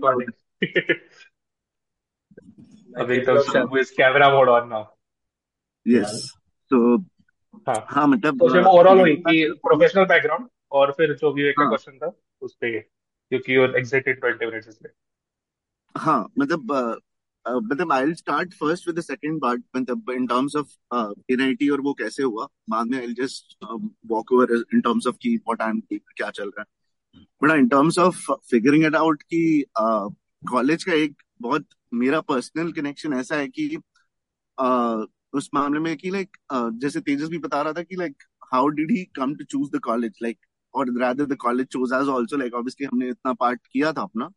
Shambhu is camera mode on now. Yes. हाँ मतलब overall वही कि प्रोफेशनल बैकग्राउंड और फिर जो विवेक का क्वेश्चन था उस पे क्योंकि यू आर एक्साइटेड 20 मिनट्स इसलिए हाँ मतलब I will start first with the second part मतलब इन टर्म्स ऑफ एनआईटी और वो कैसे हुआ बाद में I will just walk over in terms of की व्हाट आई एम क्या चल रहा है but in terms of figuring it out कि कॉलेज का एक बहुत मेरा पर्सनल कनेक्शन ऐसा है कि उस मामले में कि लाइक जैसे तेजस भी बता रहा था कि like how did he come to choose the college like और rather the college chose us also like obviously हमने इतना पार्ट किया था अपना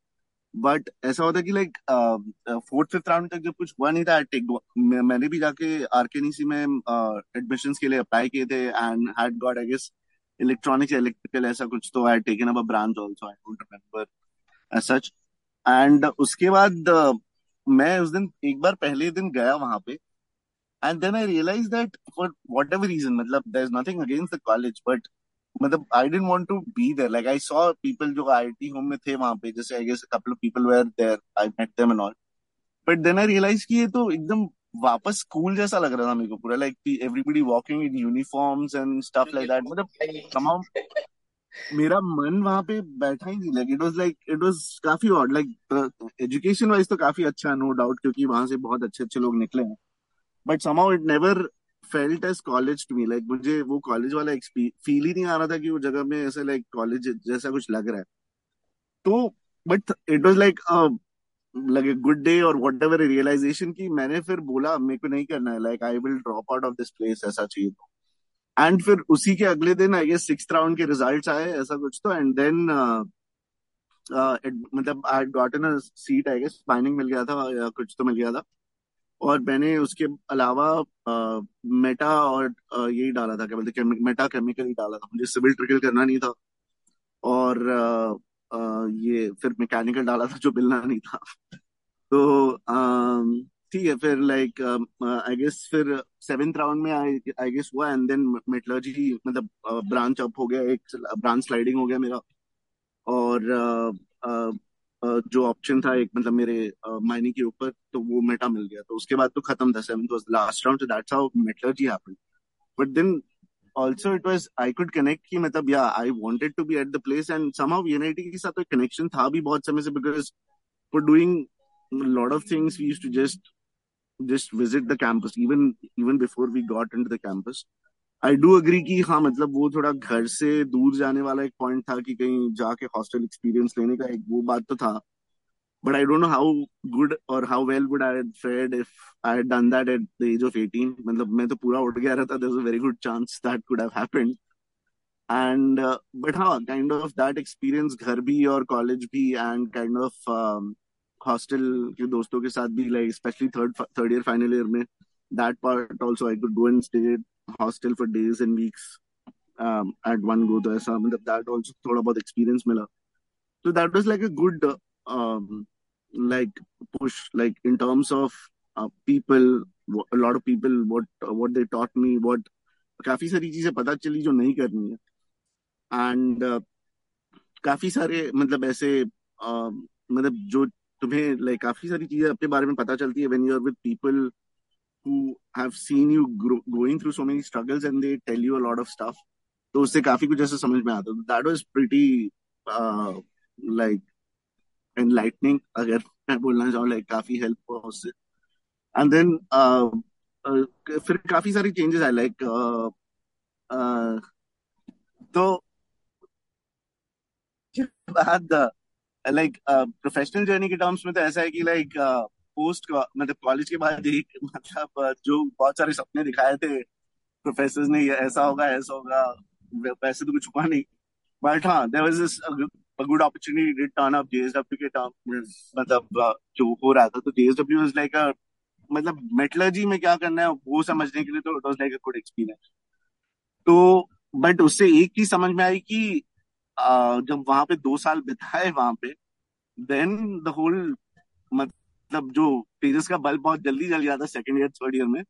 बट ऐसा होता कि लाइक फोर्थ फिफ्थ राउंड तक जब कुछ हुआ नहीं था मैंने भी जाके आरकेएनसी में एडमिशंस के लिए अप्लाई किए थे and had got I guess electronics electrical ऐसा कुछ तो I had taken up a branch also I don't remember as such and उसके बाद मैं उस दिन एक बार पहले दिन गया वहां पे And then I realized that for whatever reason, matlab, there's nothing against the college, but matlab, I didn't want to be there. Like I saw people who were in IIT home, mein the wahan pe, just, I guess a couple of people were there. I met them and all. But then I realized that this was एकदम वापस school जैसा लग रहा था मेरे को पूरा like everybody walking in uniforms and stuff like that. मतलब somehow मेरा मन वहाँ पे बैठा ही नहीं it was काफी odd like education wise तो काफी अच्छा no doubt क्योंकि वहाँ से बहुत अच्छे अच्छे लोग निकले हैं but somehow it never felt as college to me like मुझे वो कॉलेज वाला फील ही नहीं आ रहा था कि वो जगह में ऐसे लाइक कॉलेज जैसा कुछ लग रहा है तो but it was like a good day और व्हाटएवर रियलाइजेशन की मैंने फिर बोला मेरे को नहीं करना है like I will drop out of this place ऐसा चाहिए तो एंड फिर उसी के अगले दिन आई गेस 6th राउंड के रिजल्ट आए ऐसा कुछ तो एंड देन मतलब I had gotten a seat I guess फाइनिंग मिल गया था या कुछ तो मिल गया था और मैंने उसके अलावा मेटा और यही डाला था क्या बोलते मेटा केमिकल ही डाला था मुझे सिविल ट्रिकल करना नहीं था और ये फिर मैकेनिकल डाला था जो मिलना नहीं था तो ठीक है फिर लाइक आई गेस फिर 7th राउंड में आई गेस हुआ एंड देन मेटलर्जी मतलब ब्रांच अप हो गया एक ब्रांच स्लाइडिंग हो गया मेरा और जो ऑप्शन था एक मतलब मेरे मायने के ऊपर तो वो मेटा मिल गया तो उसके बाद तो खत्म था 7th was last round so that's how metallurgy happened but then also it was I could connect कि मतलब या I wanted to be at the place and somehow unity के साथ एक कनेक्शन था भी बहुत समय से because for doing lot of things we used to just visit the campus even before we got into the campus I do agree कि हाँ मतलब वो थोड़ा घर से दूर जाने वाला एक पॉइंट था कि कहीं जाके हॉस्टल एक्सपीरियंस लेने का एक वो बात तो था but I don't know how good और how well would I have fared if I had done that at the age of 18 मतलब मैं तो पूरा उड़ गया रहता there was a very good chance that could have happened and but हाँ kind of that experience घर भी और कॉलेज भी एंड काइंड ऑफ हॉस्टल के दोस्तों के साथ भी like specially third year final year में that part also I could go and stay hostel for days and weeks at one go तो ऐसा मतलब दैट आल्सो थोड़ा बहुत एक्सपीरियंस मिला तो that was like a good like push like in terms of people a lot of people what they taught me what काफी सारी चीजें पता चली जो नहीं करनी है एंड काफी सारे मतलब ऐसे मतलब जो तुम्हें लाइक काफी सारी चीजें अपने बारे में पता चलती है when you are with people who have seen you going through so many struggles and they tell you a lot of stuff. तो उससे काफी कुछ ऐसा समझ में आता है. That was pretty like enlightening. अगर मैं बोलना चाहूँ like काफी help हुआ उससे. And then फिर काफी सारी changes आए like तो बाद like professional journey के terms में तो ऐसा है कि like पोस्ट का मतलब कॉलेज के बाद एक मतलब जो बहुत सारे सपने दिखाए थे प्रोफेसर्स ने ऐसा होगा वैसे तो कुछ हुआ नहीं बट हाँ there was this a good opportunity did turn up JSW के टर्म मतलब जो हो रहा था तो जेएसडब्ल्यू वाज लाइक अ मतलब मेटलर्जी में क्या करना है वो समझने के लिए तो it was like a good experience तो बट उससे एक चीज समझ में आई कि जब वहां पे 2 साल बिताए वहां पे देन द होल मतलब जो पेजेस का बल्ब बहुत जल्दी जल गया था सेकंड ईयर थर्ड ईयर में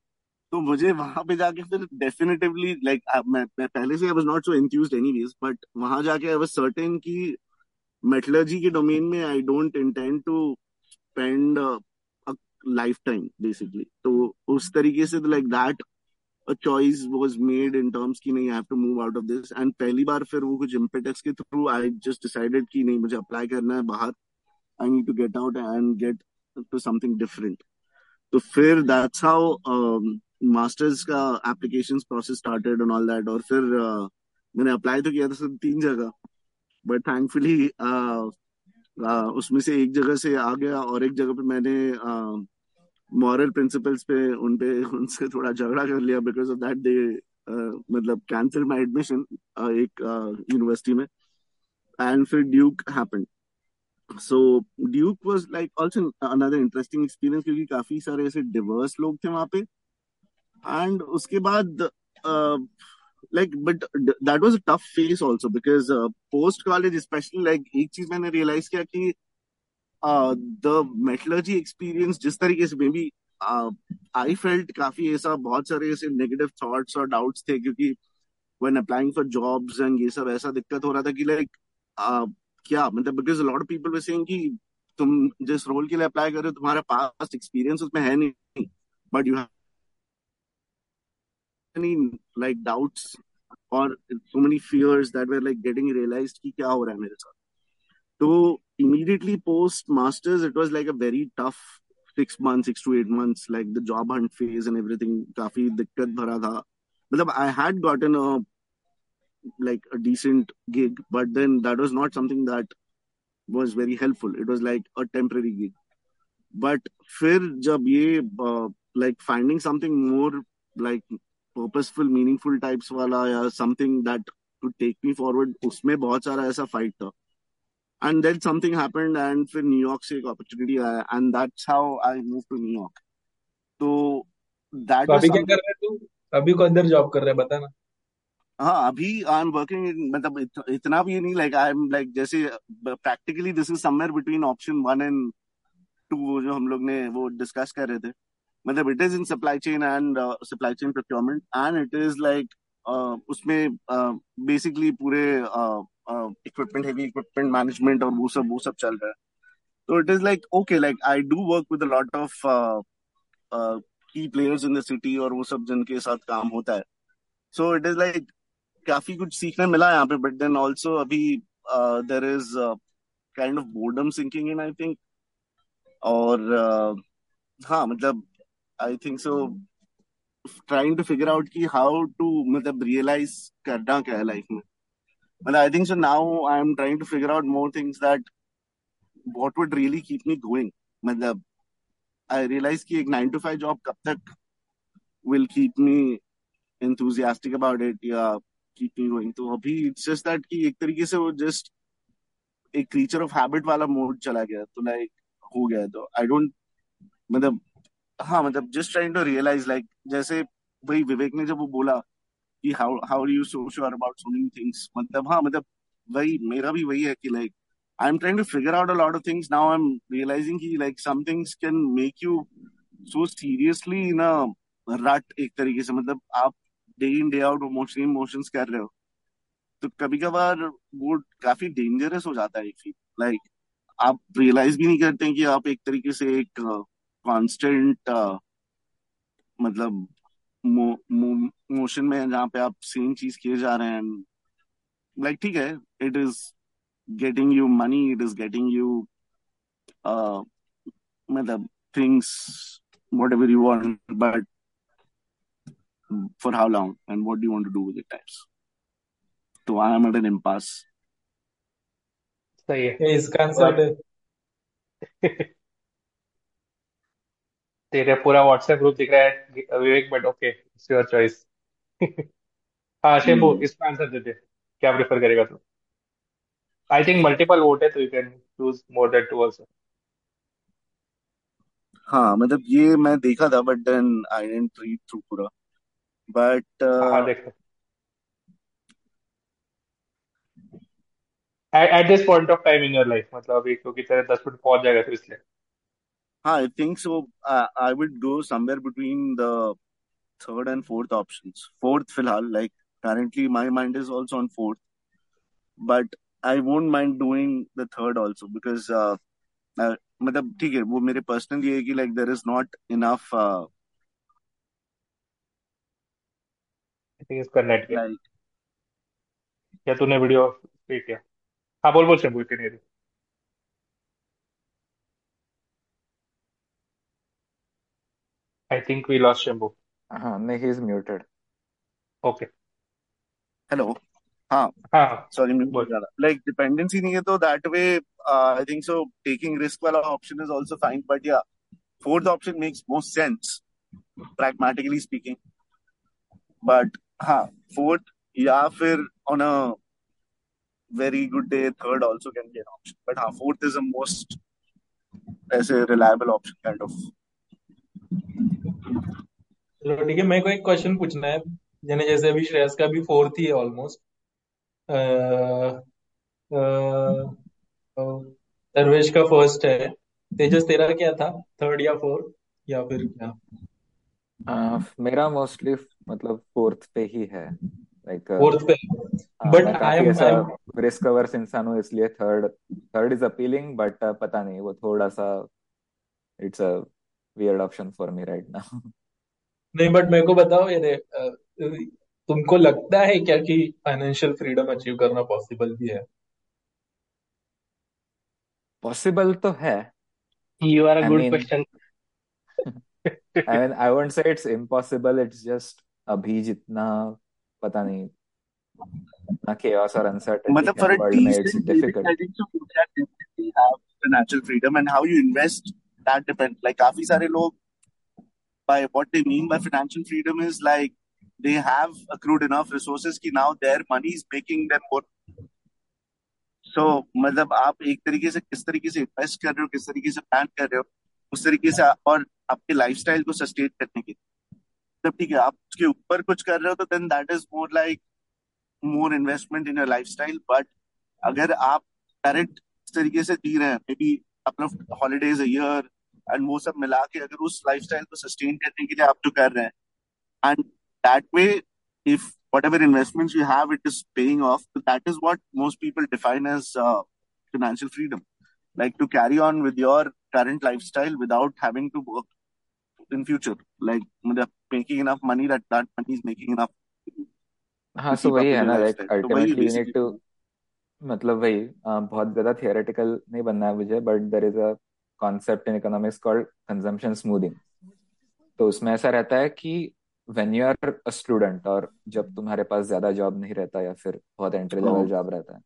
तो मुझे वहां पे जाके फिर डेफिनेटिवली लाइक मैं पहले से I was not so enthused anyways but वहां जाके आई वाज सर्टेन कि मेटलर्जी के डोमेन में I don't intend to spend life time basically, तो उस तरीके से like that a choice was made in terms की नहीं I have to move out of this. And पहली बार फिर वो कुछ इम्पेटक्स के थ्रू आई जस्ट डिसाइडेड कि नहीं मुझे अप्लाई करना है बाहर, I need to get out and get to something different. तो फिर दैट्स हाउ मास्टर्स का application process started and all that. और फिर मैंने अप्लाई तो किया था सिर्फ 3 जगह, बट थैंकफुली उसमें से एक जगह से आ गया और एक जगह पे मैंने मॉरल प्रिंसिपल्स पे उनसे थोड़ा झगड़ा कर लिया. बिकॉज ऑफ दैट दे मतलब कैंसल माय एडमिशन एक यूनिवर्सिटी में. एंड फिर Duke happened. So Duke was like also another interesting experience, क्योंकि काफी सारे ऐसे डिवर्स लोग थे वहां पे. एंड उसके बाद like but that was a tough phase also because post college especially like ek cheez maine realize kiya ki the metallurgy experience jis tarike se maybe I felt kafi aisa bahut sare aise negative thoughts or doubts the, kyunki when applying for jobs and ye sab aisa dikkat ho raha tha ki like kya matlab, because a lot of people were saying ki tum jis role ke liye apply kar rahe ho tumhara past experience usme hai nahi, but you have many like doubts or so many fears that were like getting realized कि क्या हो रहा है मेरे साथ. तो immediately post masters it was like a very tough 6 months, 6 to 8 months, like the job hunt phase and everything काफी दिक्कत भरा था. मतलब I had gotten a like a decent gig, but then that was not something that was very helpful. It was like a temporary gig. But फिर जब ये like finding something more like purposeful, meaningful types वाला या something that could take me forward, उसमें बहुत सारा ऐसा fight था. And then something happened and फिर New York से एक opportunity आया and that's how I moved to New York. तो that was. अभी क्या कर रहे हैं तू? अभी को अंदर job कर रहे हैं बता ना. हाँ अभी I'm working in, मतलब इतना भी नहीं like I'm like जैसे practically this is somewhere between option 1 and 2 जो हम लोग ने वो discuss कर रहे थे. मतलब it is in supply chain and supply chain procurement and it is like उसमें basically पूरे equipment, heavy equipment management और वो सब चल रहा है. तो it is like okay, like I do work with a lot of key players in the city और वो सब जिनके साथ काम होता है. So it is like काफी कुछ सीखने मिला यहाँ पे, but then also अभी there is kind of boredom sinking in I think. और हाँ मतलब I think so trying to figure out की हाउ टू मतलब रियलाइज करना क्या है लाइफ में. मतलब I think so now I am trying to figure out more things that what would really keep me going. मतलब आई रियलाइज की एक 9 to 5 जॉब कब तक will keep me enthusiastic about it या कीप मी गोइंग. तो अभी it's just that की एक तरीके से वो जस्ट एक क्रीचर ऑफ हैबिट वाला मोड चला गया, तो लाइक हो गया. तो आई डोंट मतलब हाँ मतलब just trying to realize like जैसे भाई विवेक ने जब वो बोला कि how are you so sure about so many things, मतलब हाँ मतलब वही मेरा भी वही है कि like I am trying to figure out a lot of things. Now I am realizing कि like some things can make you so seriously in a rut एक तरीके से. मतलब आप day in day out emotions कर रहे हो, तो कभी कभार वो काफी डेंजरस हो जाता है. लाइक आप रियलाइज भी नहीं करते कि आप एक तरीके से एक कांस्टेंट मतलब मोशन में जहाँ पे आप सेम चीज किए जा रहे हैं. लाइक ठीक है it is getting you money, it is getting you मतलब things whatever you want, but for how long and what do you want to do with it times. तो I am at an impasse. सही है इसका answer. तेरे पूरा WhatsApp group दिख रहा है Vivek, but okay it's your choice. हाँ शंभू इसका आंसर दे दे, क्या प्रेफर करेगा तू? आई थिंक मल्टीपल वोट है तो you can choose more than 2 also. हाँ मतलब ये मैं देखा था but then I didn't read through पूरा, बट हाँ देखो at this point of time in your life मतलब अभी क्योंकि तेरे 10 मिनट पहुंच जाएगा फिर इसलिए हाँ I think so I would go somewhere between the 3rd and 4th options. 4th फिलहाल like currently my mind is also on 4th, but I won't mind doing the third also because मतलब ठीक है वो मेरे personal ये है कि like there is not enough think इसका नेट किया like क्या तूने वीडियो पे किया? हाँ बोल बोल शंभू तेरी रही। I think we lost Shambhu. हाँ नहीं, he is muted. Okay hello हाँ हाँ सॉरी मैं बोल बोल। रहा था लाइक डिपेंडेंसी नहीं है तो that way I think so taking risk वाला option is also fine but या fourth option makes most sense pragmatically speaking but हाँ फोर्थ या फिर on a very good day, third also can be an option. But हाँ, fourth is the most ऐसे reliable option kind of. चलो ठीक है, मेरे को एक क्वेश्चन पूछना है। यानी जैसे अभी श्रेयस का भी फोर्थ ही है ऑलमोस्ट, सर्वेश का फर्स्ट है, तेजस तेरा क्या था, थर्ड या फोर्थ या फिर क्या? मेरा मोस्टली मतलब फोर्थ पे ही है, लाइक फोर्थ पे। बट मैं आई काफी एम ऐसा आई एम रिस्क अवर्स इंसान हूँ, इसलिए third third is appealing, but पता नहीं वो थोड़ा सा it's a weird option for me right now. नहीं, बट मेरे को बताओ यार, तुमको लगता है क्या कि फाइनेंशियल फ्रीडम अचीव करना पॉसिबल भी है? पॉसिबल तो है, You are a I good mean question. I mean I won't say it's impossible, it's just अभी जितना पता नहीं, इतना chaos और अनसर्टेनिटी मतलब है for a वर्ल्ड में, it's decent living, I difficult. think so people have definitely have financial freedom and how you invest that depends. Like काफी सारे लोग by what they mean by financial freedom is like they have accrued enough resources कि now their money is making them more. So मतलब आप एक तरीके से किस तरीके से इन्वेस्ट कर रहे हो, किस तरीके से प्लान कर रहे हो, उस तरीके से और आपके लाइफस्टाइल को सस्टेन करने के लिए, तब ठीक है आप उसके ऊपर कुछ कर रहे हो तो then that is more like more investment in your lifestyle. But अगर आप करेक्ट तरीके से जी रहे हैं, maybe couple of holidays a year and वो सब मिला के अगर उस लाइफस्टाइल को सस्टेन करने के लिए आप जो कर रहे हैं, and that way if whatever investment you have it is paying off, that is what most people define as financial freedom, like to carry on with your current lifestyle without having to work in future, like making enough money that money is making enough हाँ, to so keep वही up है with your ना, like lifestyle. तो वही ultimately you need basically to, मतलब वही बहुत ज्यादा थियोरेटिकल नहीं बनना है मुझे, but there is a concept in economics called consumption smoothing. तो उसमें ऐसा रहता है कि when you are a student, और जब तुम्हारे पास ज्यादा जॉब नहीं रहता या फिर बहुत एंट्री लेवल जॉब रहता है,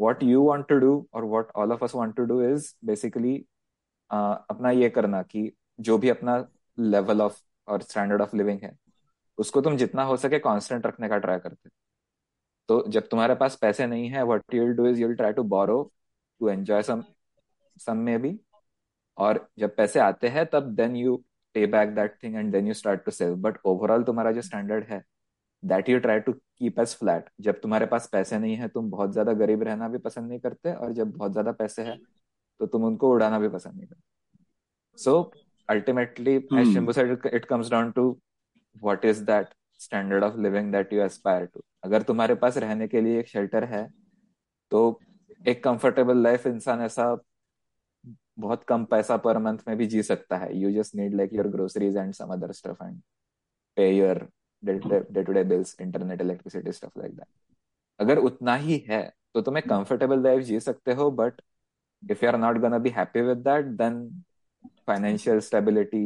what you want to do और what all of us want to do is basically अपना ये करना कि जो भी अपना लेवल ऑफ और स्टैंडर्ड ऑफ लिविंग है उसको तुम जितना हो सके कांस्टेंट रखने का ट्राई करते हो। तो जब तुम्हारे पास पैसे नहीं है, what you will do is you will try to borrow to enjoy some में भी, और जब पैसे आते हैं तब then you pay back that thing and then you start to save. But overall तुम्हारा जो स्टैंडर्ड है that you try to keep as flat. जब तुम्हारे पास पैसे नहीं है तुम बहुत ज्यादा गरीब रहना भी पसंद नहीं करते, और जब बहुत ज्यादा पैसे है तो तुम उनको उड़ाना भी पसंद नहीं करते। सो ultimately as Shimbu said, it comes down to what is that standard of living that you aspire to. अगर तुम्हारे पास रहने के लिए एक शेल्टर है तो एक कंफर्टेबल लाइफ इंसान ऐसा बहुत कम पैसा पर मंथ में भी जी सकता है। You just need like your groceries and some other stuff and pay your day to day bills, internet, electricity, stuff like that. अगर उतना ही है तो तुम एक कंफर्टेबल लाइफ जी सकते हो, but if you are not gonna be happy with that then financial stability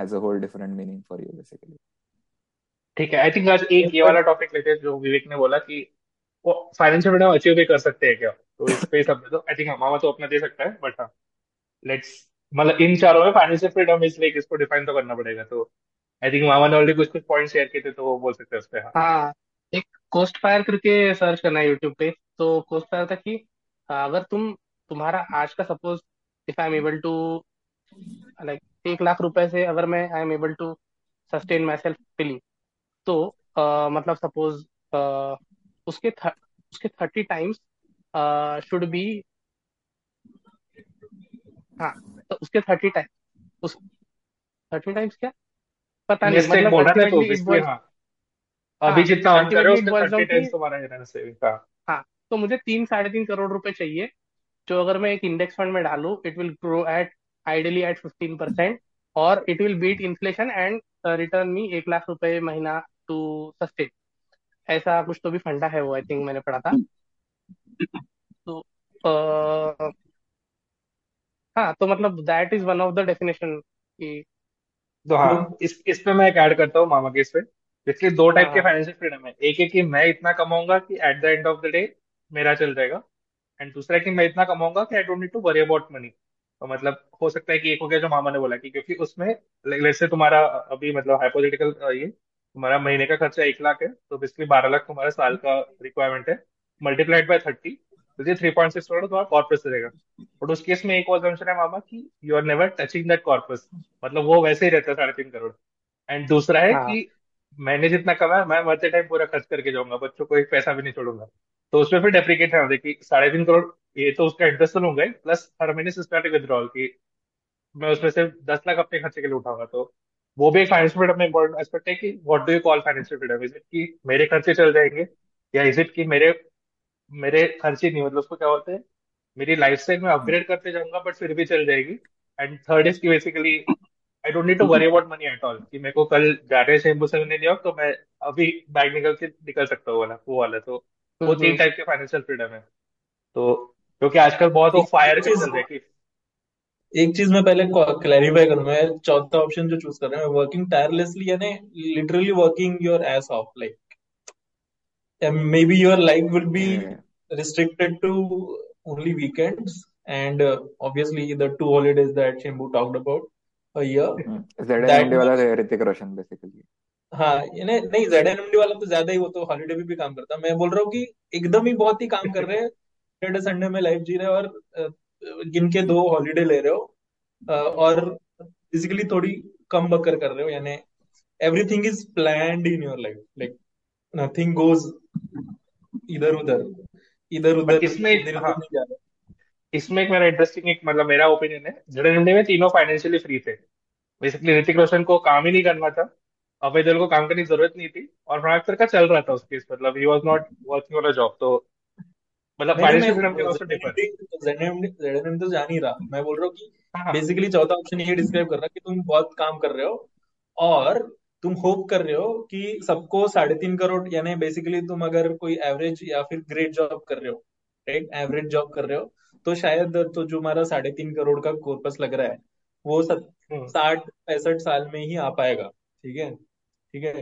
has a whole different meaning for you basically. ठीक है, आई थिंक आज एक ये वाला पर टॉपिक लेते हैं जो विवेक ने बोला कि वो फाइनेंशियल फ्रीडम अचीव भी कर सकते हैं क्या, तो इस पे सब तो आई थिंक हमारा तो अपना दे सकता है। बट हाँ, लेट्स मतलब इन चारों में फाइनेंशियल फ्रीडम इज लाइक इसको डिफाइन तो करना पड़ेगा। तो आई थिंक मामा ने ऑलरेडी कुछ कुछ पॉइंट शेयर किए थे, तो वो बोल सकते हैं उस पे। हाँ हाँ, एक कोस्ट फायर करके सर्च करना है यूट्यूब पे, तो कोस्ट फायर था कि अगर तुम्हारा आज का suppose if I am able to like 1 lakh रुपए से अगर मैं I am able to sustain myself fully, तो मतलब सपोज उसके उसके 30 टाइम्स शुड बी, हाँ तो उसके 30 टाइम उस 30 टाइम्स क्या पता नहीं, नेक्स्ट एक मतलब बोल रहा था तो अल्टीमेटली इट बेसिकली बॉइल्स हाँ, अभी हाँ जितना अर्न करो अल्टीमेटली इट उसके बॉइल्स डाउन 30 टाइम्स की, तुम्हारा रहना सेविंग का। हाँ तो मुझे 3-3.5 करोड़ रुपए चाहिए, जो अगर मैं एक इंडेक्स फंड में डालू it will grow at ideally at 15% और it will beat inflation and return me 1 lakh रुपए महीना टू सस्टेन, ऐसा कुछ तो भी फंडा है वो, आई थिंक मैंने पढ़ा था। तो हाँ, तो मतलब that is one of the definition की। तो हाँ, इस पे मैं एक ऐड करता हूँ मामा के, इस पे इसलिए 2 टाइप के हाँ फाइनेंशियल फ्रीडम है। एक है कि मैं इतना कमाऊंगा कि at the end of the day मेरा चल जाएगा, एंड दूसरा है कि मैं इतना कमाऊंगा कि I don't need to worry about money. तो मतलब हो सकता है कि एक हो गया जो मामा ने बोला कि क्योंकि उसमें लेट्स से तुम्हारा अभी मतलब हाइपोथेटिकल ये तुम्हारा महीने का खर्चा 1 लाख है, तो बेसिकली 12 लाख तुम्हारा साल का रिक्वायरमेंट है, मल्टीप्लाइड बाय 30 तो 3.6 करोड़ तुम्हारा कॉर्पस रहेगा। बट उस केस में एक और assumption है मामा कि you are never touching that corpus, मतलब वो वैसे ही रहता है 3.5 करोड़। एंड दूसरा है हाँ कि मैंने जितना कमाया मैं मरते टाइम पूरा खर्च करके जाऊंगा, बच्चों को एक पैसा भी नहीं छोड़ूंगा। तो उसमें फिर डेप्रिकेट है कि 3.5 करोड़ ये तो उसका इंटरेस्ट लूंगा ही, प्लस हर महीने सिस्टमेटिक विद्रॉल की मैं उसमें से 10 लाख अपने खर्चे के लिए उठाऊंगा। तो वो भी एक फाइनेंशियल फ्रीडम में इंपॉर्टेंट एस्पेक्ट है कि what do you call financial freedom, is it कि मेरे खर्चे चल जाएंगे या इज इट कि मेरे खर्चे नहीं, मतलब उसको क्या बोलते हैं, मेरी लाइफ स्टाइल में अपग्रेड करते जाऊंगा बट फिर भी चल जाएगी। एंड थर्ड इज कि basically I don't need to worry about money at all, कि मेरे को कल जा रहे हैं शैम्पू से न्यूयॉर्क तो मैं अभी बैग निकल सकता हूँ वाला वो वाला। तो वो 3 टाइप के फाइनेंशियल फ्रीडम है। तो क्योंकि आजकल बहुत वो फायर के चल रहे हैं कि एक चीज मैं पहले क्लैरिफाई करूं, मैं चौथा ऑप्शन जो चूज कर रहा हूँ वर्किंग टायरलेसली, यानी literally working your ass off, like maybe your life will be restricted to only weekends and obviously the 2 holidays that Shambhu talked about a year. ZNMD वाला है ऋतिक रोशन basically. हाँ नहीं ZNMD वाला तो ज्यादा ही, वो तो हॉलीडे भी काम करता। मैं बोल रहा हूँ कि एकदम ही बहुत ही काम कर रहे हैं, सैटरडे संडे में लाइफ जी रहे हो और जिनके 2 हॉलीडे ले रहे हो और बेसिकली थोड़ी कम बकर कर रहे हो, यानी everything is planned in your life, like nothing goes इधर उधर इसमें एक मेरा इंटरेस्टिंग एक मतलब मेरा ओपिनियन है, ZNMD में तीनों फाइनेंशियली फ्री थे। बेसिकली ऋतिक रोशन को काम ही नहीं करना था, अभय देओल को काम करने की जरूरत नहीं थी और फरहान अख्तर का चल रहा था उसके, मतलब ही was not working on a job. तो मतलब फाइनेंशियल फ्रीडम के उससे डिफरेंट ZNMD तो जा नहीं रहा। मैं बोल रहा हूँ कि बेसिकली चौथा ऑप्शन ये डिस्क्राइब कर रहा कि तुम बहुत काम कर रहे हो और तुम होप कर रहे हो कि सबको 3.5 करोड़, यानी बेसिकली तुम अगर कोई एवरेज या फिर ग्रेट जॉब कर रहे हो, राइट, एवरेज जॉब कर रहे हो तो शायद तो जो हमारा 3.5 करोड़ का कॉर्पस लग रहा है वो 60-65 साल में ही आ पाएगा। ठीक है,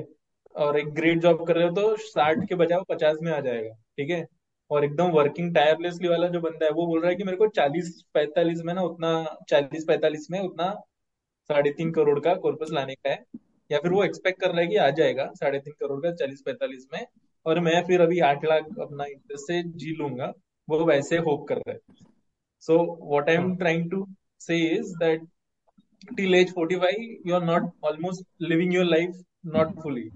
और एक ग्रेट जॉब कर रहे हो तो 60 के बजाय 50 में आ जाएगा। ठीक है, और एकदम वर्किंग टायरलेसली वाला जो बंदा है वो बोल रहा है कि मेरे को 40-45 में ना उतना 40-45 में उतना 3.5 करोड़ का कॉर्पस लाने का है, या फिर वो एक्सपेक्ट कर रहा है कि आ जाएगा 3.5 करोड़ का 40-45 में और मैं फिर अभी 8 लाख अपना इंटरेस्ट से जी लूंगा, वो वैसे होप कर रहा है। So what I am trying to say is that till age 45 you are not almost living your life, not fully.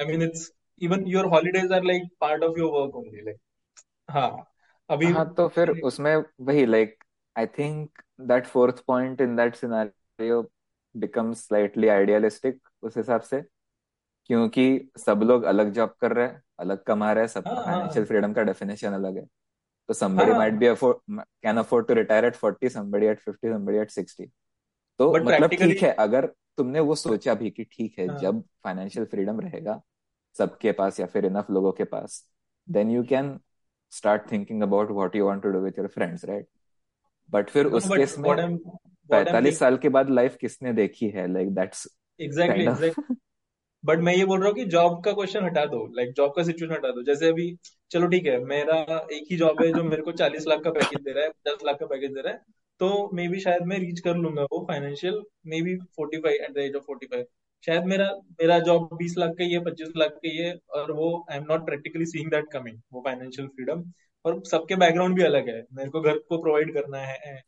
I mean it's even your holidays are like part of your work only, like हाँ अभी हाँ। तो फिर उसमें वही like I think that fourth point in that scenario becomes slightly idealistic उस हिसाब से, क्योंकि सब लोग अलग जॉब कर रहे हैं, अलग कमा रहे हैं, सबका फाइनेंशियल फ्रीडम का डेफिनेशन अलग है। तो somebody might be can afford to retire at 40, somebody at 50, somebody at 60। तो मतलब ठीक है, अगर तुमने वो सोचा भी कि ठीक है जब फाइनेंशियल फ्रीडम रहेगा सबके पास या फिर इनफ लोगों के पास, then you can start thinking about what you want to do with your friends, right. But फिर उस केस में 45 साल के बाद लाइफ किसने देखी है, लाइक दैट्स एग्जैक्टली। बट मैं ये बोल रहा हूँ कि जॉब का क्वेश्चन हटा दो, लाइक जॉब का सिचुएशन हटा दो। जैसे अभी चलो ठीक है मेरा एक ही जॉब है जो मेरे को 40 लाख का पैकेज दे रहा है, 50 लाख का पैकेज दे रहा है, तो मे बी शायद मैं रीच कर लूंगा वो financial maybe 45 at the age of 45। शायद मेरा जॉब 20 लाख का ही है, 25 लाख का ही है और वो I am not practically seeing that coming, वो फाइनेंशियल फ्रीडम। और सबके बैकग्राउंड भी अलग है, मेरे को घर को प्रोवाइड करना है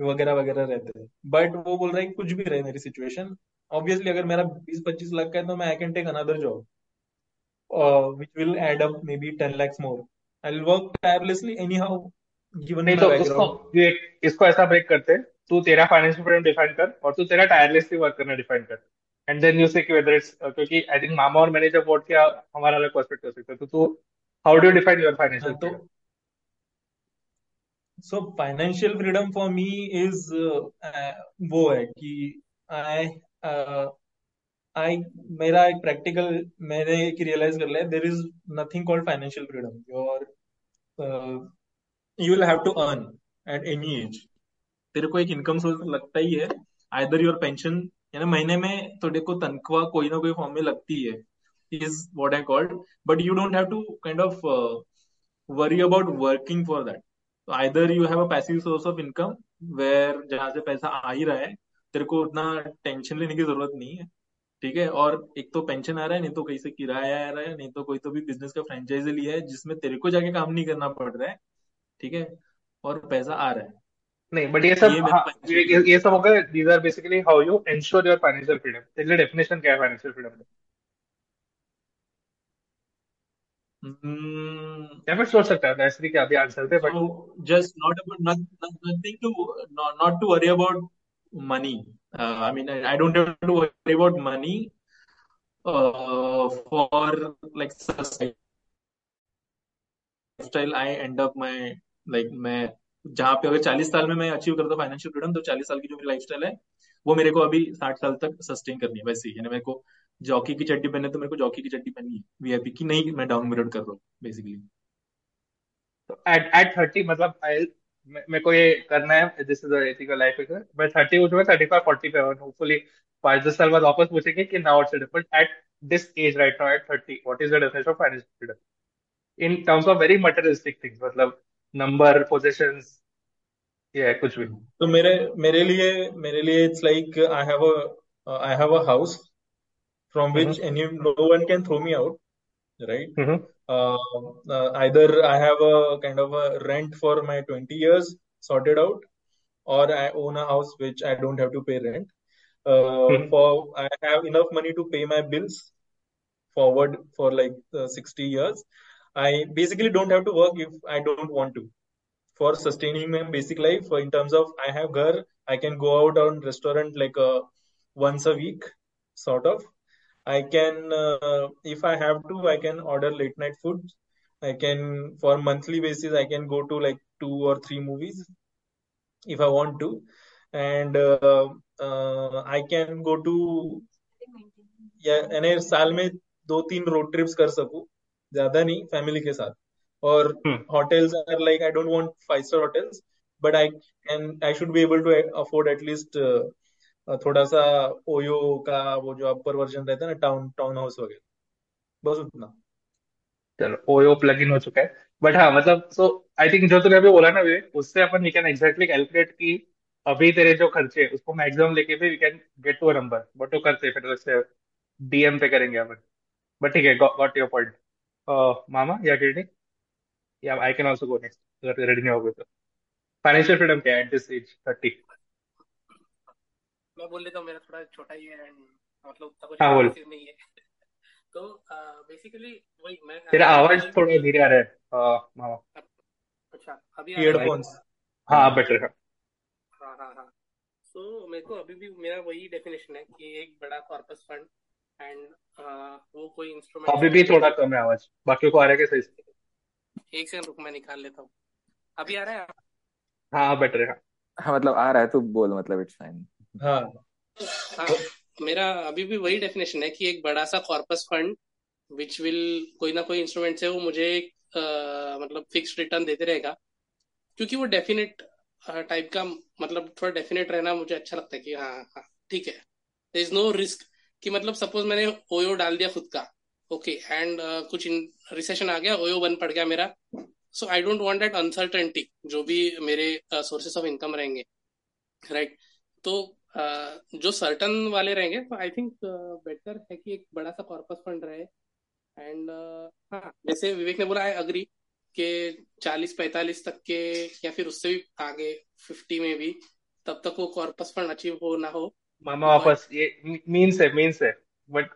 वगैरह वगैरह रहते हैं। बट वो बोल रहा है कि कुछ भी रहे मेरी सिचुएशन, ऑब्वियसली अगर मेरा 20-25 लाख का है तो मैं I can take another job which will add up maybe 10 lakh more, I will work tirelessly anyhow given my background. इसको ऐसा ब्रेक करते हैं, तू तेरा फाइनेंशियल फ्रीडम डिफाइन कर और तू तेरा टायरलेसली वर्क करना डिफाइन कर एंड देन यू से कि वेदर इट्स, क्योंकि आई थिंक मामा और मैनेजर बोर्ड क्या हमारा अलग पर्सपेक्टिव हो सकता है। तो तू how do you define your financial, so financial freedom for me is वो है कि मेरा एक प्रैक्टिकल मैंने एक रियलाइज कर लिया, there is nothing called financial freedom, your you will have to earn at any age, तेरे को एक इनकम सोर्स लगता ही है, आइदर योर पेंशन यानी महीने में तेरे को तनख्वाह कोई ना कोई फॉर्म में लगती है, is what I called, but you don't have to kind of worry about working for that. So either you have a passive source of income where जहां से पैसा आ ही रहा है, तेरे को उतना टेंशन लेने की जरूरत नहीं है, ठीक है, और एक तो पेंशन आ रहा है, नहीं तो कहीं से किराया आ रहा है, नहीं तो कोई तो भी बिजनेस का फ्रेंचाइज लिया है जिसमें तेरे को जाके काम नहीं करना पड़ रहा है, ठीक है, और पैसा आ रहा है नहीं, बट ये सब हो गया, these are basically how you ensure your financial freedom. इसलिए डेफिनेशन क्या है फाइनेंशियल फ्रीडम? सोच सकता है ऐसे क्या अभी आंसर दे, but just not about nothing to not to worry about money, I mean I don't have to worry about money for like lifestyle I end up my like, मैं जहां पे अगर 40 साल में मैं अचीव करता हूँ फाइनेंशियल फ्रीडम, तो 40 साल की जो मेरी लाइफस्टाइल है वो मेरे को अभी 60 साल तक सस्टेन करनी है, वैसे यानी मेरे को जॉकी की चड्डी पहने तो मेरे को जॉकी की चड्डी पहननी है, वीआईपी की नहीं, मैं डाउनग्रेड कर रहा हूँ बेसिकली। तो एट 30 मतलब मेरे को ये करना है, this is the ethical life hacker, मैं 30 उठूंगा, 35 40 पे और होपफुली 5-10 साल बाद वापस पूछेंगे कि now what's the difference at this age right now at 30 what is the definition of financial freedom in terms of very materialistic things, मतलब नंबर, पोजीशंस, ये कुछ भी। तो मेरे लिए it's like I have a house from which no one can throw me out, right? Either I have a kind of a rent for my 20 years sorted out, or I own a house which I don't have to pay rent. For I have enough money to pay my bills forward for like 60 years. I basically don't have to work if I don't want to. For sustaining my basic life, in terms of I have ghar, I can go out on restaurant like once a week, sort of. I can, if I have to, I can order late night food. I can, for monthly basis, I can go to like 2 or 3 movies if I want to. And I can go to, यानी साल में 2-3 road trips कर सकूं, ज़्यादा नहीं, family के साथ. और hotels are like, I don't want 5-star hotels, but I should be able to afford at least थोड़ा सा ओयो का वो जो अपर वर्जन रहता है ना, टाउन हाउस वगैरह, बस उतना। चलो ओयो प्लग इन हो चुका है, बट हाँ मतलब सो आई थिंक जो तूने अभी बोला ना विवेक, उससे अपन वी कैन एग्जैक्टली कैलकुलेट की अभी तेरे जो खर्चे उसको मैक्सिमम लेके भी we can get to a number, but वो करते फिर उससे डीएम पे करेंगे अपन, बट ठीक है, गॉट योर पॉइंट मामा, या रेडी या I can also go next अगर रेडी नहीं होगे तो। फाइनेंशियल फ्रीडम क्या है एट दिस एज 30? मैं बोल लेता हूँ, मेरा थोड़ा छोटा ही है, मतलब उतना कुछ एक्सपीरियंस नहीं है तो बेसिकली वही मैं, तेरा आवाज थोड़ा धीरे आ रहा है मामा। अच्छा अभी ईयरफोन्स? हां बेटर है। हां सो मेरे को अभी भी मेरा वही डेफिनेशन है कि एक बड़ा कॉर्पस फंड एंड वो कोई इंस्ट्रूमेंट। अभी भी थोड़ा कम है आवाज, बाकी को आ रहा है कैसे? एक सेकंड रुक, मैं निकाल लेता हूं। अभी आ रहा है? हां बेटर है। हां मतलब आ रहा है, तू बोल, मतलब इट्स फाइन। हाँ, मेरा अभी भी वही डेफिनेशन है कि एक बड़ा सा कॉर्पस फंड विच विल, कोई ना कोई इंस्ट्रूमेंट से वो मुझे मतलब फिक्स्ड रिटर्न देते रहेगा, क्योंकि वो डेफिनेट टाइप का, मतलब थोड़ा डेफिनेट रहना मुझे अच्छा लगता है कि हाँ ठीक है, देयर इज नो रिस्क कि मतलब सपोज मैंने ओयो डाल दिया खुद का, ओके, एंड कुछ रिसेशन आ गया, ओयो बंद पड़ गया मेरा, so I don't want that uncertainty जो भी मेरे सोर्सेस ऑफ इनकम रहेंगे, राइट? तो जो सर्टन वाले रहेंगे तो आई थिंक बेटर है कि एक बड़ा सा कॉर्पस फंड रहे। एंड हाँ, जैसे विवेक ने बोला, आई अग्री के 40-45 तक के या फिर उससे भी आगे 50 में भी, तब तक वो कॉर्पस फंड अचीव हो ना हो। मामा वापस ये मींस है बट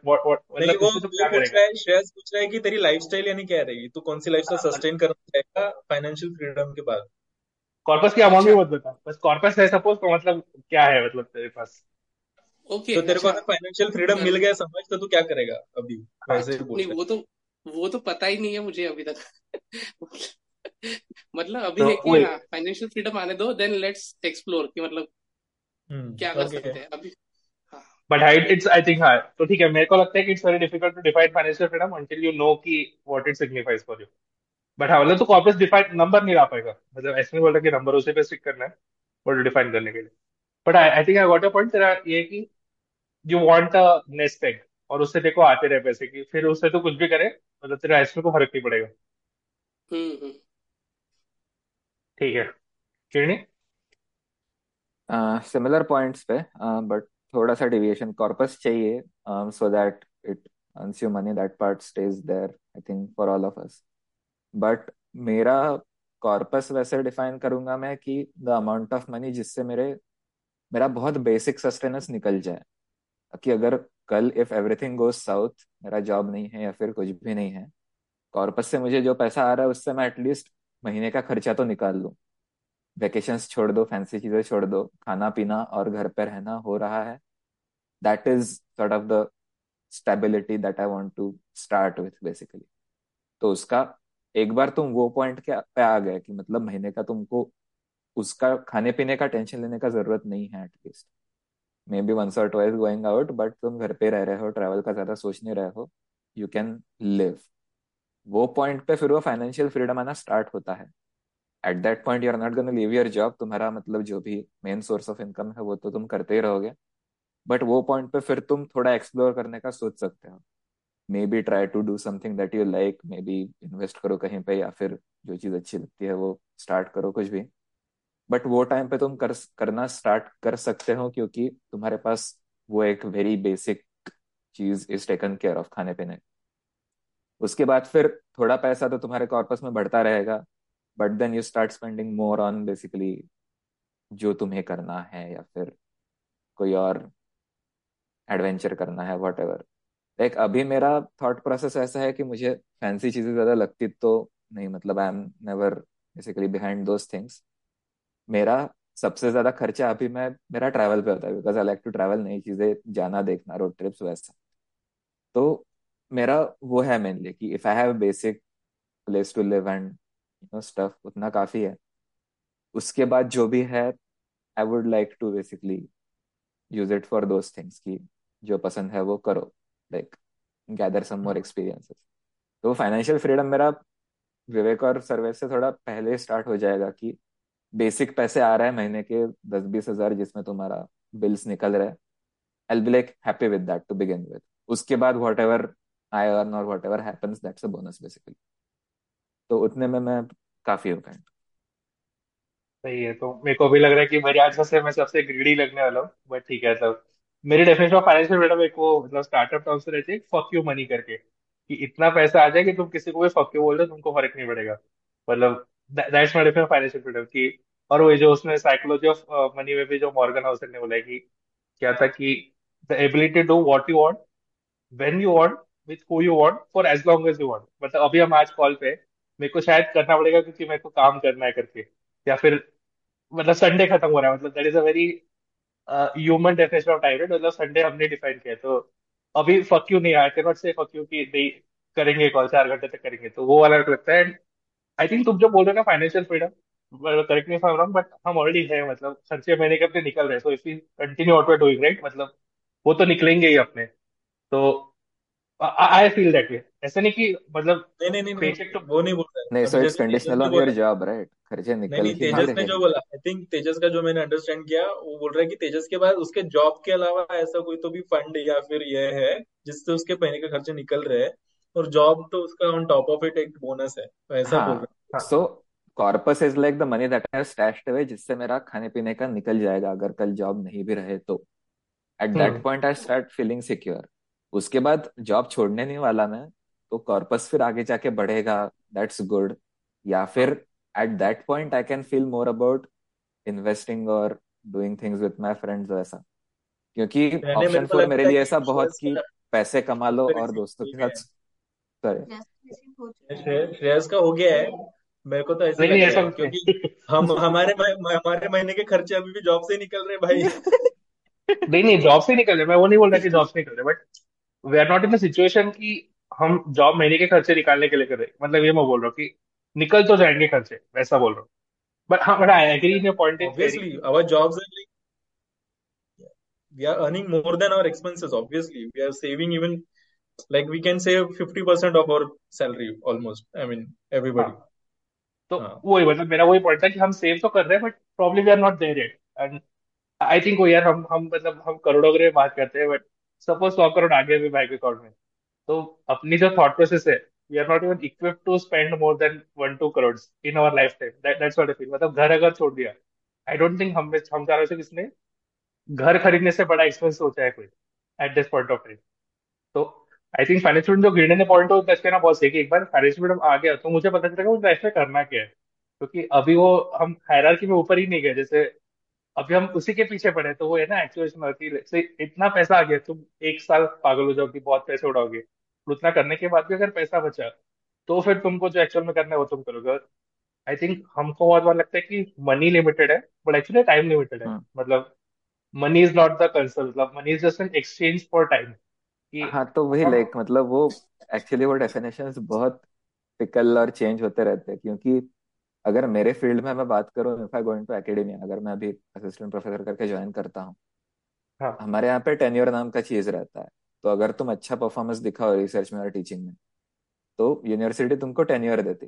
शेयर्स पूछ रहा है कि तेरी लाइफस्टाइल यानी क्या रहेगी, तू कौन सी लाइफस्टाइल सस्टेन करना चाहेगा फाइनेंशियल फ्रीडम के बाद? कॉर्पस की अमाउंट भी मत बता, बस कॉर्पस है सपोज, तो मतलब क्या है, मतलब तेरे पास ओके, तो तेरे को फाइनेंशियल फ्रीडम मिल गया समझ, तो तू क्या करेगा अभी? नहीं, वो तो पता ही नहीं है मुझे अभी तक मतलब अभी देखिए ना, फाइनेंशियल फ्रीडम आने दो, देन लेट्स एक्सप्लोर कि मतलब क्या कर सकते हैं अभी। बट इट्स आई थिंक हां तो ठीक है, मेरे को लगता है कि it's very difficult to define financial freedom until you know कि what it signifies for you. But हाँ मतलब तो कॉर्पोरेट डिफाइन नंबर नहीं ला पाएगा, मतलब ऐसे नहीं बोल रहा कि नंबर उसी पे स्टिक करना है और डिफाइन करने के लिए। But I think I got a point तेरा ये कि you want a nest egg और उससे देखो आते रहे पैसे की, फिर उससे तो कुछ भी करे मतलब तेरा एस्पेक्ट को फर्क नहीं पड़ेगा। हम्म ठीक है किरणी। सिमिलर पॉइंट्स पे बट थोड़ा सा डिविएशन कॉर्पस चाहिए so that it earns you money, that part stage there I think for all of us. But मेरा कॉर्पस वैसे डिफाइन करूंगा मैं कि द अमाउंट ऑफ मनी जिससे मेरा बहुत बेसिक सस्टेनेंस निकल जाए, कि अगर कल इफ एवरीथिंग गोज साउथ, मेरा जॉब नहीं है या फिर कुछ भी नहीं है, कॉर्पस से मुझे जो पैसा आ रहा है उससे मैं एटलीस्ट महीने का खर्चा तो निकाल लूँ। वेकेशंस छोड़ दो, फैंसी चीजें छोड़ दो, खाना पीना और घर पे रहना हो रहा है, that is sort of the stability that I want to start with basically. तो उसका एक बार तुम वो पॉइंट पे आ गए कि मतलब महीने का तुमको उसका खाने पीने का टेंशन लेने का जरूरत नहीं है, एटलीस्ट मे बी वंस और ट्वाइस गोइंग आउट, बट तुम घर पे रह रहे हो, ट्रैवल का ज्यादा सोच नहीं रहे हो, यू कैन लिव। वो पॉइंट पे फिर वो फाइनेंशियल फ्रीडम आना स्टार्ट होता है। At that point you are not gonna leave your job, तुम्हारा मतलब जो भी मेन सोर्स ऑफ इनकम है वो तो तुम करते ही रहोगे, बट वो पॉइंट पे फिर तुम थोड़ा एक्सप्लोर करने का सोच सकते हो। Maybe try to do something that you like, maybe invest करो कहीं पे या फिर जो चीज अच्छी लगती है वो स्टार्ट करो, कुछ भी। बट वो टाइम पे तुम करना स्टार्ट कर सकते हो क्योंकि तुम्हारे पास वो एक वेरी बेसिक चीज इज टेकन केयर ऑफ, खाने पीने। उसके बाद फिर थोड़ा पैसा तो तुम्हारे कॉर्पस में बढ़ता रहेगा, but then you start spending more on basically जो तुम्हें करना है या फिर कोई और एडवेंचर करना है, वॉट एवर। लाइक अभी मेरा थॉट प्रोसेस ऐसा है कि मुझे फैंसी चीजें ज्यादा लगती तो नहीं, मतलब I am never basically behind those things. मेरा सबसे ज्यादा खर्चा अभी मेरा ट्रैवल पे होता है, because I like to travel, नई चीजें जाना, देखना, रोड ट्रिप्स वैसा। तो मेरा वो है मेनली कि if I have basic place to live and stuff, उतना काफी है। उसके बाद जो भी है I would like to basically use it for those things कि जो पसंद है वो करो, like gather some more experiences. तो फाइनेंशियल फ्रीडम मेरा विवेक और सर्वे से थोड़ा पहले स्टार्ट हो जाएगा कि बेसिक पैसे आ रहे हैं महीने के 10-20 हजार जिसमें तुम्हारा बिल्स निकल रहा है, I will be like happy with that to begin with. उसके बाद व्हाट एवर आई अर्न और whatever happens that's a bonus basically. तो उतने में मैं काफी हो गया। सही है, तो मेरे को भी लग रहा है कि मेरी आज से मैं सबसे ग्रीडी लगने वाला हूँ, बट ठीक है। तो मेरी डेफिनेशन ऑफ फाइनेंशियल फ्रीडम मेरे को मतलब स्टार्टअप टर्म से रहती है फक यू मनी करके, कि इतना पैसा आ जाए कि तुम किसी को भी फक यू बोल दो, तुमको फर्क नहीं पड़ेगा। मतलब that's my definition of financial freedom की। और वही जो उसने साइकोलॉजी ऑफ मनी में भी जो मॉर्गन हाउसेल ने बोला है कि क्या था कि the ability to do what you want, when you want, with who you want, for as long as you want. मतलब अभी हम आज कॉल पे, मेरे को शायद करना पड़ेगा क्योंकि मेरे को काम करना है करके, या फिर मतलब संडे खत्म हो रहा है, मतलब that is a very human definition of time, right? मतलब संडे हमने डिफाइन किया है, तो अभी फक यू नहीं, I can not say fuck you कि नहीं करेंगे कॉल, 4 घंटे तक करेंगे, तो वो वाला लगता है। एंड आई थिंक तुम जो बोल रहे हो ना financial freedom, correct me if I am wrong, but हम ऑलरेडी है, मतलब खर्चे महीने के अपने निकल रहे हैं, so if you continue what we are doing, right, मतलब वो तो निकलेंगे ही अपने। तो आई फील दैट वे, ऐसे नहीं कि मतलब नहीं, वो नहीं बोल रहा है। So it's conditional on your job, right? खर्चे निकल के तेजस ने जो बोला, आई थिंक तेजस का जो मैंने अंडरस्टैंड किया, वो बोल रहा है कि तेजस के बाद उसके जॉब के अलावा ऐसा कोई तो भी फंड या फिर ये है जिससे उसके महीने के खर्चे निकल रहे हैं, और जॉब तो उसका ऑन टॉप ऑफ इट एक बोनस है, तो ऐसा बोल रहा है। So corpus is like the money that I have stashed away जिससे मेरा खाने पीने का निकल जाएगा अगर कल जॉब नहीं भी रहे तो। At that point I start feeling secure. उसके बाद जॉब छोड़ने नहीं वाला मैं, तो कॉर्पस फिर आगे जाके बढ़ेगा, दैट्स गुड। या फिर at that point I can feel more about investing और doing things with my friends वैसा, क्योंकि ऑप्शन 4 मेरे लिए ऐसा बहुत कि पैसे कमा लो और दोस्तों के साथ। सॉरी श्रेयस का हो गया है, मेरे को तो ऐसा नहीं है क्योंकि हमारे महीने के खर्चे अभी भी जॉब से निकल रहे भाई। नहीं जॉब से निकल रहे, मैं वो नहीं बोल रहा कि जॉब से निकल रहे, but we are not in a situation कि हम जॉब महीने के खर्चे निकालने के लिए कर रहे हैं। मतलब ये मैं बोल रहा हूँ कि निकल तो जाएंगे घर से, वैसा बोल रहा हूँ। बट हाँ, but I agree with your point is very Obviously, our jobs are like we are earning more than our expenses. Obviously, we are saving even like we can save 50% of our salary almost. I mean, everybody. हाँ, तो हाँ, वही मतलब मेरा वही point था कि हम सेव तो कर रहे हैं but problem we are not there yet. And I think वो यार हम मतलब हम करोड़ों में बात करते हैं बट सपोज 100 करोड़ आगे भी बैंक अकाउंट में, तो अपनी जो थॉट प्रोसेस है we are not even equipped to spend more than 1-2 crore in our life time. That's what I feel. मतलब घर अगर छोड़ दिया, आई डोंट थिंक हम चारों से किसने घर खरीदने से बड़ा एक्सपेंस सोचा है कोई at this point of time. तो आई थिंक फाइनेंस स्टूडेंट जो गिरने ने पॉइंट टच करना बहुत सही है कि एक बार फाइनेंस स्टूडेंट आ गया तो मुझे पता चलेगा मुझे लाइफ में करना क्या है, क्योंकि अभी वो हम हायरार्की में ऊपर ही नहीं गए, जैसे अभी हम उसी के पीछे पड़े। तो वो है ना एक्चुएशन होती है, जैसे इतना पैसा आ गया तुम 1 साल पागल हो जाओगे, बहुत पैसे उड़ाओगे, और उतना करने के बाद भी अगर पैसा बचा तो फिर तुमको जो एक्चुअल में करना है वो तुम करोगे। आई थिंक हमको बहुत बार लगता है कि मनी लिमिटेड है बट एक्चुअली टाइम लिमिटेड है। हाँ मतलब money is not the concern, मतलब money is just an exchange for time कि हाँ, तो वही हम। लाइक मतलब वो एक्चुअली वो डेफिनेशंस बहुत फिकल और चेंज होते रहते हैं, क्योंकि अगर मेरे फील्ड में मैं बात करूँ, if I going to academy, अगर मैं अभी असिस्टेंट प्रोफेसर करके ज्वाइन करता हूँ, हाँ हमारे यहाँ पे टेन्योर नाम का चीज रहता है। तो अगर तुम अच्छा परफॉर्मेंस दिखाओ रिसर्च में और टीचिंग में तो यूनिवर्सिटी तुमको टेन्योर देती।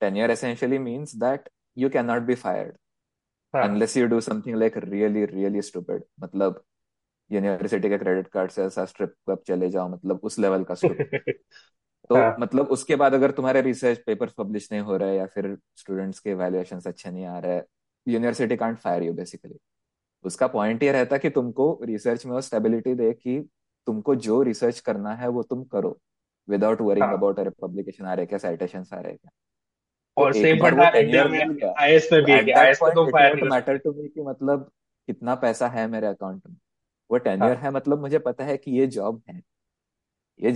Tenure essentially means that you can not be fired हाँ unless you do something like really really stupid. मतलब यूनिवर्सिटी के क्रेडिट कार्ड से ऐसा स्ट्रिप क्लब चले जाओ, मतलब उस लेवल का स्टूपिड। तो हाँ मतलब उसके बाद अगर तुम्हारे रिसर्च पेपर्स पब्लिश नहीं हो रहे या फिर स्टूडेंट्स के इवैल्यूएशंस अच्छे नहीं आ रहे, university can't fire you basically. उसका पॉइंट ये रहता है कि तुमको रिसर्च में वो स्टेबिलिटी दे कि तुमको जो रिसर्च करना है वो तुम करो विदाउट वरिंग हाँ। अबाउट अरे पब्लिकेशन आ रहे क्या, साइटेशन आ रहे क्या। तो और एक सेम बार वो पंडा इंडिया टेन्योर में मिल गया आईएएस में तो भी है एट कि दैट आईएएस में पॉइंट तुम इट फायर वोंट नहीं कर मैटर सकते। टू मी कि मतलब कितना पैसा है मेरे अकाउंट में, वो टेन्योर हाँ है। मतलब मुझे पता है कि ये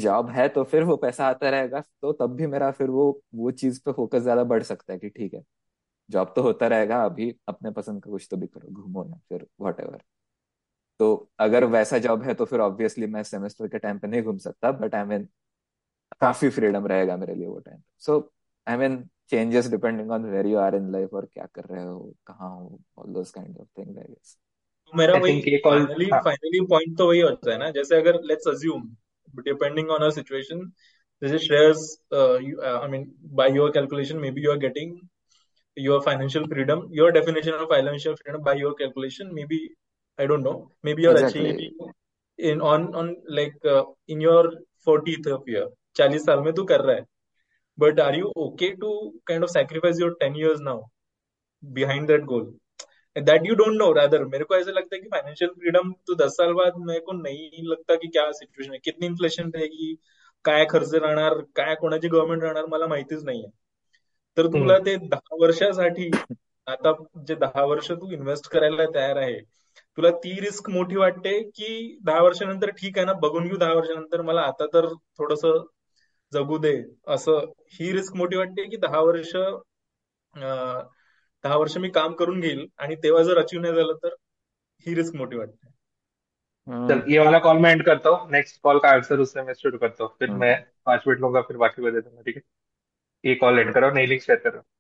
जॉब है तो फिर वो पैसा आता रहेगा। तो तब भी मेरा फिर वो चीज पे फोकस ज्यादा बढ़ सकता है कि ठीक है जॉब तो होता रहेगा, अभी अपने पसंद का कुछ तो भी करो, घूमो या फिर वॉट एवर। तो अगर वैसा जॉब है तो फिर ऑब्वियसली मैं सेमेस्टर के टाइम पे नहीं घूम सकता, बट आई मीन हाँ काफी फ्रीडम रहेगा मेरे लिए वो time. So I mean changes depending on where you are in life और क्या कर रहे हो, कहाँ हो, all those kind of thing I guess. तो मेरा आई वही थिंक एक और फाइनली हाँ फाइनली पॉइंट तो वही होता है ना, जैसे अगर let's assume depending on our situation, जैसे Shreyas I mean by your calculation maybe you are getting your financial freedom, your definition of financial freedom by your calculation maybe I don't know, maybe you are exactly achieving in on like in your 40th year, 40 साल में तू कर रहा है, but are you okay to kind of sacrifice your 10 years now behind that goal that you don't know. Rather मेरे को ऐसा लगता है कि फाइनेंशियल फ्रीडम तो 10 साल बाद, मेरे को नहीं लगता की क्या सिच्युएशन आहे, कितनी इन्फ्लेशन रहेगी, काय खर्च राहणार, काय कोणाची गव्हर्नमेंट राहणार मला माहितीच नाहीये. तर तुला हम्म ते 10 वर्षासाठी आता जे 10 वर्ष तू इन्व्हेस्ट करायला तयार आहे, तुला ती रिस्क मोठी वाटते की 10 वर्षानंतर ठीक आहे ना बघून घेऊ 10 वर्षानंतर, मला आता तर थोडस जगू दे, असं ही रिस्क मोठी वाटते की 10 वर्ष 10 वर्ष मी काम करून घेईल आणि तेव्हा जर अचीव नाही झालं तर ही रिस्क मोठी वाटते. चल हम्म ये वाला कॉल मैं एंड करता हूँ, नेक्स्ट कॉल का आंसर उससे मैं शुरू करता हूँ, फिर मैं हम्म 5 मिनट लूंगा, फिर बाकी को दे दूंगा। ठीक है, ये कॉल एंड करो, नई लिंक शेयर करो।